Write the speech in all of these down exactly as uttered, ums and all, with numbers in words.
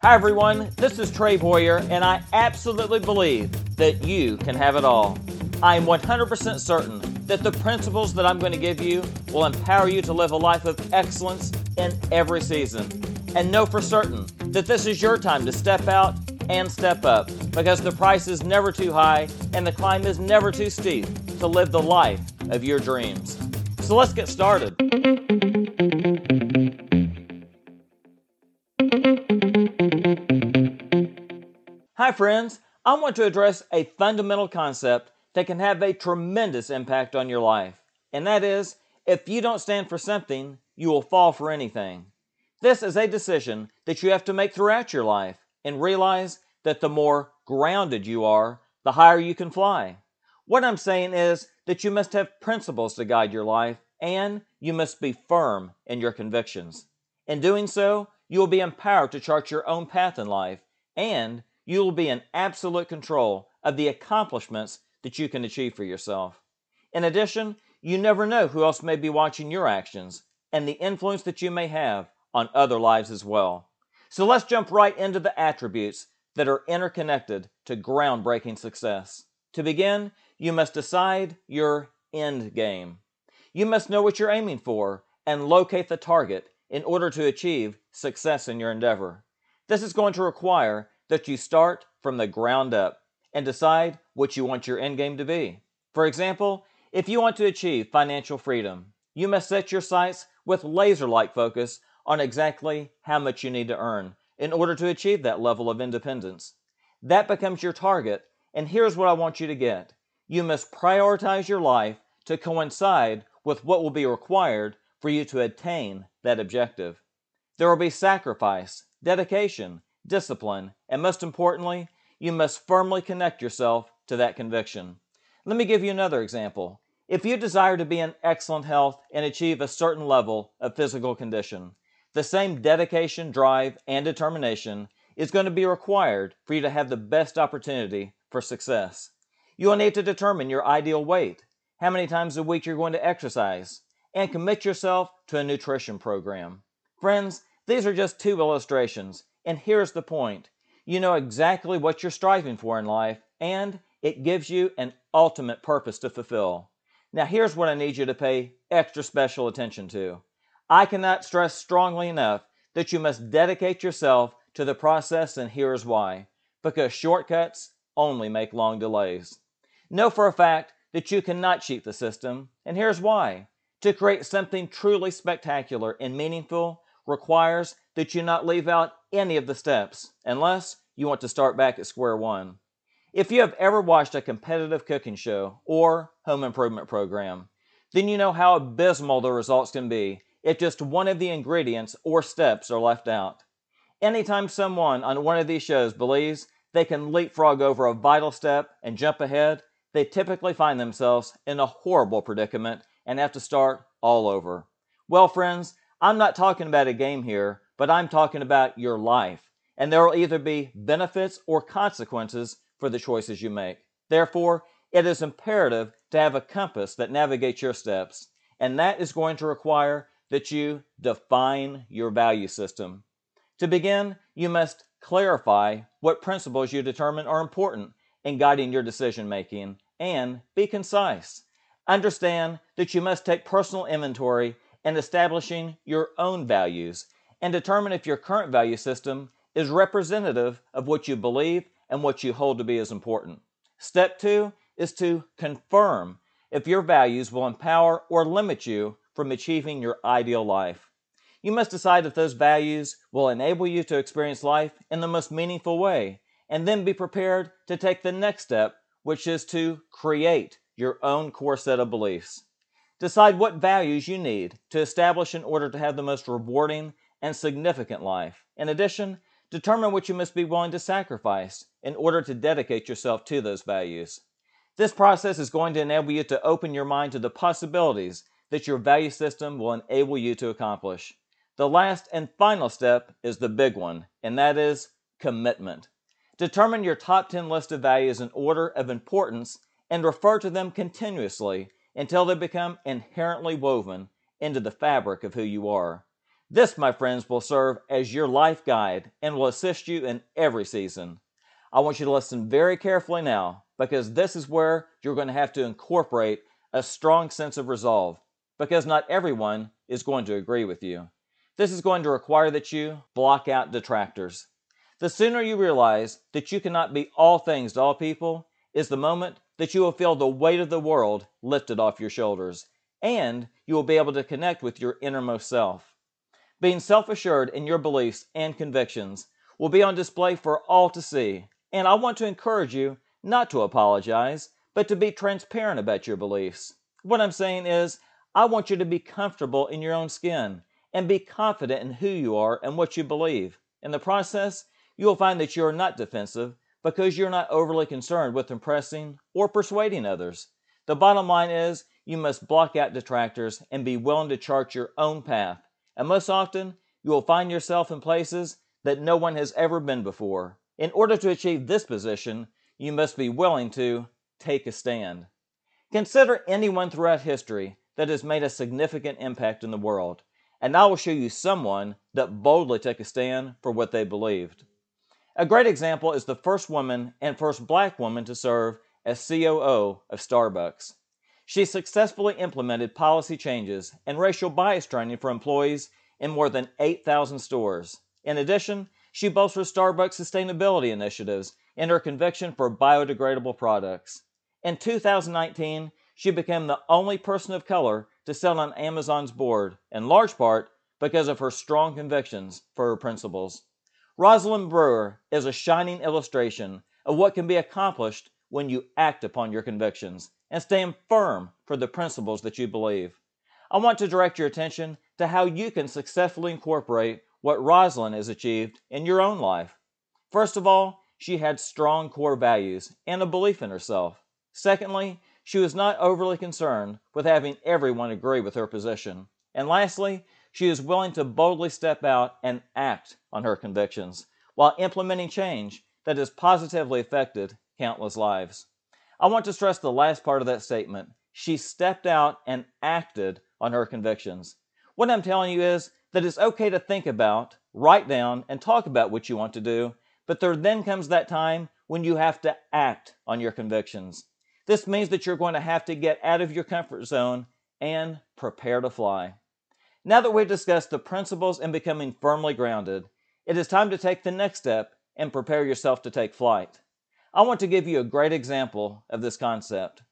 Hi everyone, this is Trey Boyer, and I absolutely believe that you can have it all. I am one hundred percent certain that the principles that I'm going to give you will empower you to live a life of excellence in every season. And know for certain that this is your time to step out and step up, because the price is never too high and the climb is never too steep to live the life of your dreams. So let's get started. Hi friends, I want to address a fundamental concept that can have a tremendous impact on your life, and that is, if you don't stand for something, you will fall for anything. This is a decision that you have to make throughout your life, and realize that the more grounded you are, the higher you can fly. What I'm saying is that you must have principles to guide your life, and you must be firm in your convictions. In doing so, you will be empowered to chart your own path in life, and you will be in absolute control of the accomplishments that you can achieve for yourself. In addition, you never know who else may be watching your actions and the influence that you may have on other lives as well. So let's jump right into the attributes that are interconnected to groundbreaking success. To begin, you must decide your end game. You must know what you're aiming for and locate the target in order to achieve success in your endeavor. This is going to require that you start from the ground up and decide what you want your end game to be. For example, if you want to achieve financial freedom, you must set your sights with laser-like focus on exactly how much you need to earn in order to achieve that level of independence. That becomes your target, and here's what I want you to get. You must prioritize your life to coincide with what will be required for you to attain that objective. There will be sacrifice, dedication, discipline, and most importantly, you must firmly connect yourself to that conviction. Let me give you another example. If you desire to be in excellent health and achieve a certain level of physical condition, the same dedication, drive, and determination is going to be required for you to have the best opportunity for success. You will need to determine your ideal weight, how many times a week you're going to exercise, and commit yourself to a nutrition program. Friends, these are just two illustrations. And here's the point. You know exactly what you're striving for in life, and it gives you an ultimate purpose to fulfill. Now here's what I need you to pay extra special attention to. I cannot stress strongly enough that you must dedicate yourself to the process, and here's why. Because shortcuts only make long delays. Know for a fact that you cannot cheat the system, and here's why. To create something truly spectacular and meaningful requires that you not leave out any of the steps, unless you want to start back at square one. If you have ever watched a competitive cooking show or home improvement program, then you know how abysmal the results can be if just one of the ingredients or steps are left out. Anytime someone on one of these shows believes they can leapfrog over a vital step and jump ahead, they typically find themselves in a horrible predicament and have to start all over. Well, friends, I'm not talking about a game here, but I'm talking about your life, and there will either be benefits or consequences for the choices you make. Therefore, it is imperative to have a compass that navigates your steps, and that is going to require that you define your value system. To begin, you must clarify what principles you determine are important in guiding your decision-making, and be concise. Understand that you must take personal inventory and establishing your own values, and determine if your current value system is representative of what you believe and what you hold to be as important. Step two is to confirm if your values will empower or limit you from achieving your ideal life. You must decide if those values will enable you to experience life in the most meaningful way, and then be prepared to take the next step, which is to create your own core set of beliefs. Decide what values you need to establish in order to have the most rewarding and significant life. In addition, determine what you must be willing to sacrifice in order to dedicate yourself to those values. This process is going to enable you to open your mind to the possibilities that your value system will enable you to accomplish. The last and final step is the big one, and that is commitment. Determine your top ten list of values in order of importance and refer to them continuously until they become inherently woven into the fabric of who you are. This, my friends, will serve as your life guide and will assist you in every season. I want you to listen very carefully now, because this is where you're going to have to incorporate a strong sense of resolve, because not everyone is going to agree with you. This is going to require that you block out detractors. The sooner you realize that you cannot be all things to all people is the moment that you will feel the weight of the world lifted off your shoulders, and you will be able to connect with your innermost self. Being self-assured in your beliefs and convictions will be on display for all to see, and I want to encourage you not to apologize, but to be transparent about your beliefs. What I'm saying is, I want you to be comfortable in your own skin and be confident in who you are and what you believe. In the process, you will find that you are not defensive because you're not overly concerned with impressing or persuading others. The bottom line is, you must block out detractors and be willing to chart your own path. And most often, you will find yourself in places that no one has ever been before. In order to achieve this position, you must be willing to take a stand. Consider anyone throughout history that has made a significant impact in the world, and I will show you someone that boldly took a stand for what they believed. A great example is the first woman and first black woman to serve as C O O of Starbucks. She successfully implemented policy changes and racial bias training for employees in more than eight thousand stores. In addition, she bolsters Starbucks' sustainability initiatives and her conviction for biodegradable products. In two thousand nineteen, she became the only person of color to sell on Amazon's board, in large part because of her strong convictions for her principles. Rosalind Brewer is a shining illustration of what can be accomplished when you act upon your convictions and stand firm for the principles that you believe. I want to direct your attention to how you can successfully incorporate what Rosalind has achieved in your own life. First of all, she had strong core values and a belief in herself. Secondly, she was not overly concerned with having everyone agree with her position. And lastly, she is willing to boldly step out and act on her convictions while implementing change that has positively affected countless lives. I want to stress the last part of that statement. She stepped out and acted on her convictions. What I'm telling you is that it's okay to think about, write down, and talk about what you want to do, but there then comes that time when you have to act on your convictions. This means that you're going to have to get out of your comfort zone and prepare to fly. Now that we've discussed the principles and becoming firmly grounded, it is time to take the next step and prepare yourself to take flight. I want to give you a great example of this concept.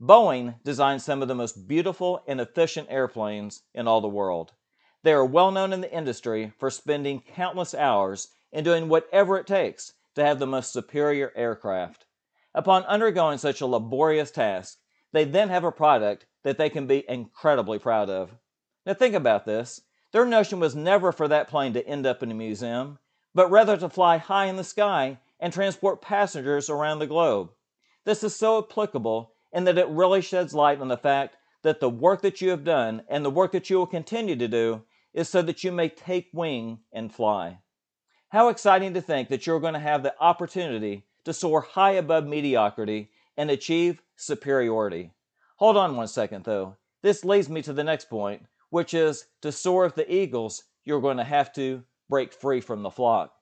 Boeing designed some of the most beautiful and efficient airplanes in all the world. They are well known in the industry for spending countless hours and doing whatever it takes to have the most superior aircraft. Upon undergoing such a laborious task, they then have a product that they can be incredibly proud of. Now think about this. Their notion was never for that plane to end up in a museum, but rather to fly high in the sky and transport passengers around the globe. This is so applicable in that it really sheds light on the fact that the work that you have done and the work that you will continue to do is so that you may take wing and fly. How exciting to think that you're going to have the opportunity to soar high above mediocrity and achieve superiority. Hold on one second though. This leads me to the next point, which is to soar with the eagles, you're going to have to break free from the flock.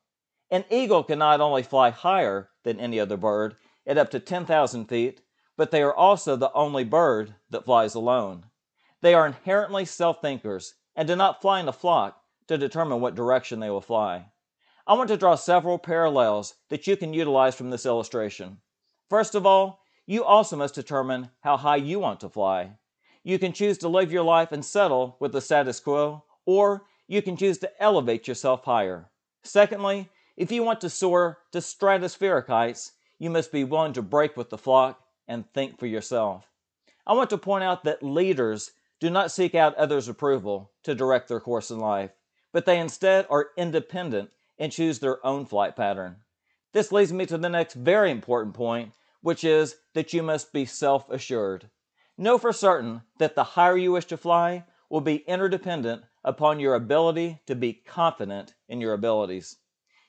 An eagle can not only fly higher than any other bird at up to ten thousand feet, but they are also the only bird that flies alone. They are inherently self-thinkers and do not fly in a flock to determine what direction they will fly. I want to draw several parallels that you can utilize from this illustration. First of all, you also must determine how high you want to fly. You can choose to live your life and settle with the status quo, or you can choose to elevate yourself higher. Secondly, if you want to soar to stratospheric heights, you must be willing to break with the flock and think for yourself. I want to point out that leaders do not seek out others' approval to direct their course in life, but they instead are independent and choose their own flight pattern. This leads me to the next very important point, which is that you must be self-assured. Know for certain that the higher you wish to fly will be interdependent upon your ability to be confident in your abilities.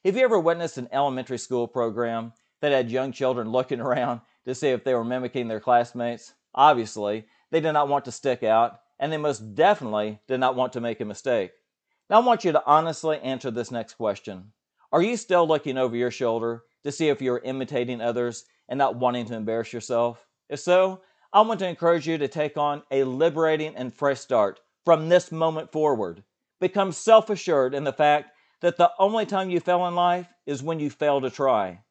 Have you ever witnessed an elementary school program that had young children looking around to see if they were mimicking their classmates? Obviously, They did not want to stick out, and they most definitely did not want to make a mistake. Now I want you to honestly answer this next question. Are you still looking over your shoulder to see if you're imitating others and not wanting to embarrass yourself? If so, I want to encourage you to take on a liberating and fresh start from this moment forward. Become self-assured in the fact that the only time you fail in life is when you fail to try.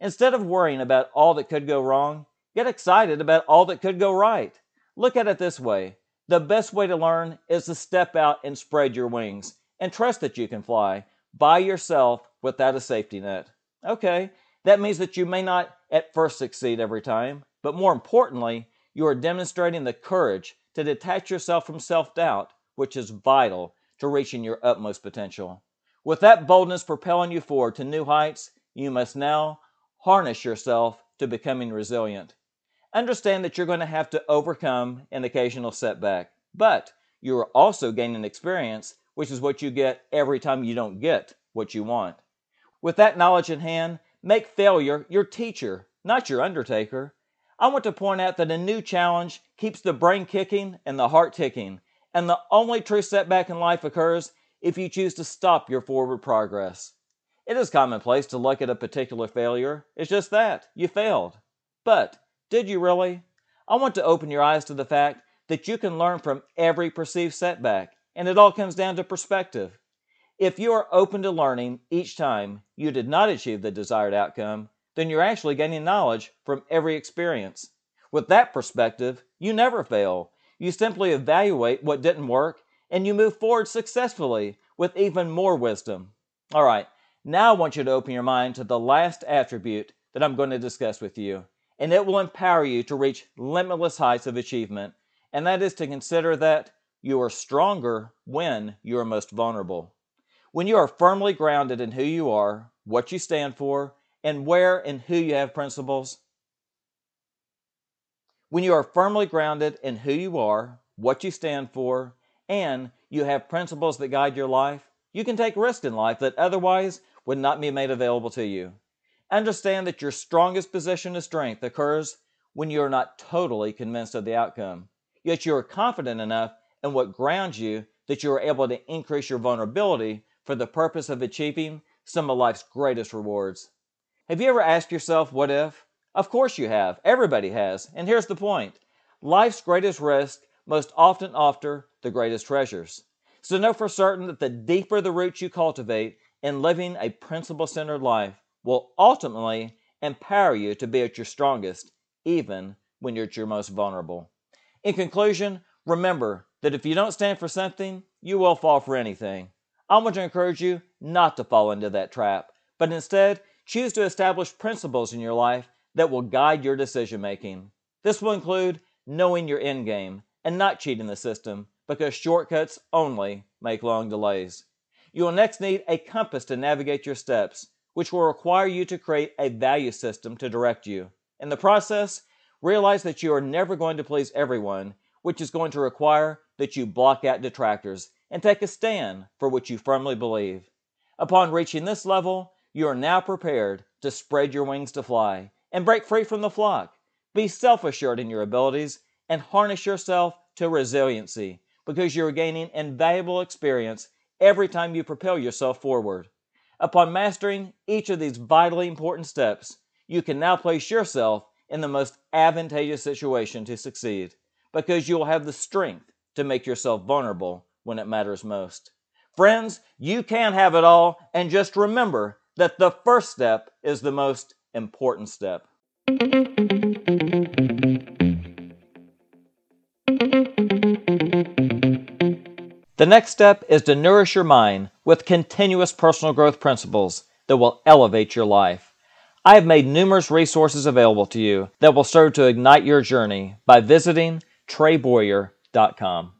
Instead of worrying about all that could go wrong, get excited about all that could go right. Look at it this way. The best way to learn is to step out and spread your wings and trust that you can fly by yourself without a safety net. Okay, that means that you may not at first succeed every time, but more importantly, you are demonstrating the courage to detach yourself from self-doubt, which is vital to reaching your utmost potential. With that boldness propelling you forward to new heights, you must now harness yourself to becoming resilient. Understand that you're going to have to overcome an occasional setback, but you are also gaining experience, which is what you get every time you don't get what you want. With that knowledge in hand, make failure your teacher, not your undertaker. I want to point out that a new challenge keeps the brain kicking and the heart ticking, and the only true setback in life occurs if you choose to stop your forward progress. It is commonplace to look at a particular failure. It's just that, you failed. But did you really? I want to open your eyes to the fact that you can learn from every perceived setback, and it all comes down to perspective. If you are open to learning each time you did not achieve the desired outcome, then you're actually gaining knowledge from every experience. With that perspective, you never fail. You simply evaluate what didn't work, and you move forward successfully with even more wisdom. All right, now I want you to open your mind to the last attribute that I'm going to discuss with you, and it will empower you to reach limitless heights of achievement, and that is to consider that you are stronger when you are most vulnerable. When you are firmly grounded in who you are, what you stand for, and where and who you have principles. When you are firmly grounded in who you are, what you stand for, and you have principles that guide your life, you can take risks in life that otherwise would not be made available to you. Understand that your strongest position of strength occurs when you are not totally convinced of the outcome, yet you are confident enough in what grounds you that you are able to increase your vulnerability for the purpose of achieving some of life's greatest rewards. Have you ever asked yourself, what if? Of course you have. Everybody has. And here's the point. Life's greatest risk most often offer the greatest treasures. So know for certain that the deeper the roots you cultivate in living a principle-centered life will ultimately empower you to be at your strongest, even when you're at your most vulnerable. In conclusion, remember that if you don't stand for something, you will fall for anything. I want to encourage you not to fall into that trap, but instead, choose to establish principles in your life that will guide your decision-making. This will include knowing your end game and not cheating the system, because shortcuts only make long delays. You will next need a compass to navigate your steps, which will require you to create a value system to direct you. In the process, realize that you are never going to please everyone, which is going to require that you block out detractors and take a stand for what you firmly believe. Upon reaching this level, you are now prepared to spread your wings to fly and break free from the flock. Be self-assured in your abilities and harness yourself to resiliency, because you are gaining invaluable experience every time you propel yourself forward. Upon mastering each of these vitally important steps, you can now place yourself in the most advantageous situation to succeed, because you will have the strength to make yourself vulnerable when it matters most. Friends, you can have it all, and just remember that the first step is the most important step. The next step is to nourish your mind with continuous personal growth principles that will elevate your life. I have made numerous resources available to you that will serve to ignite your journey by visiting trey boyer dot com.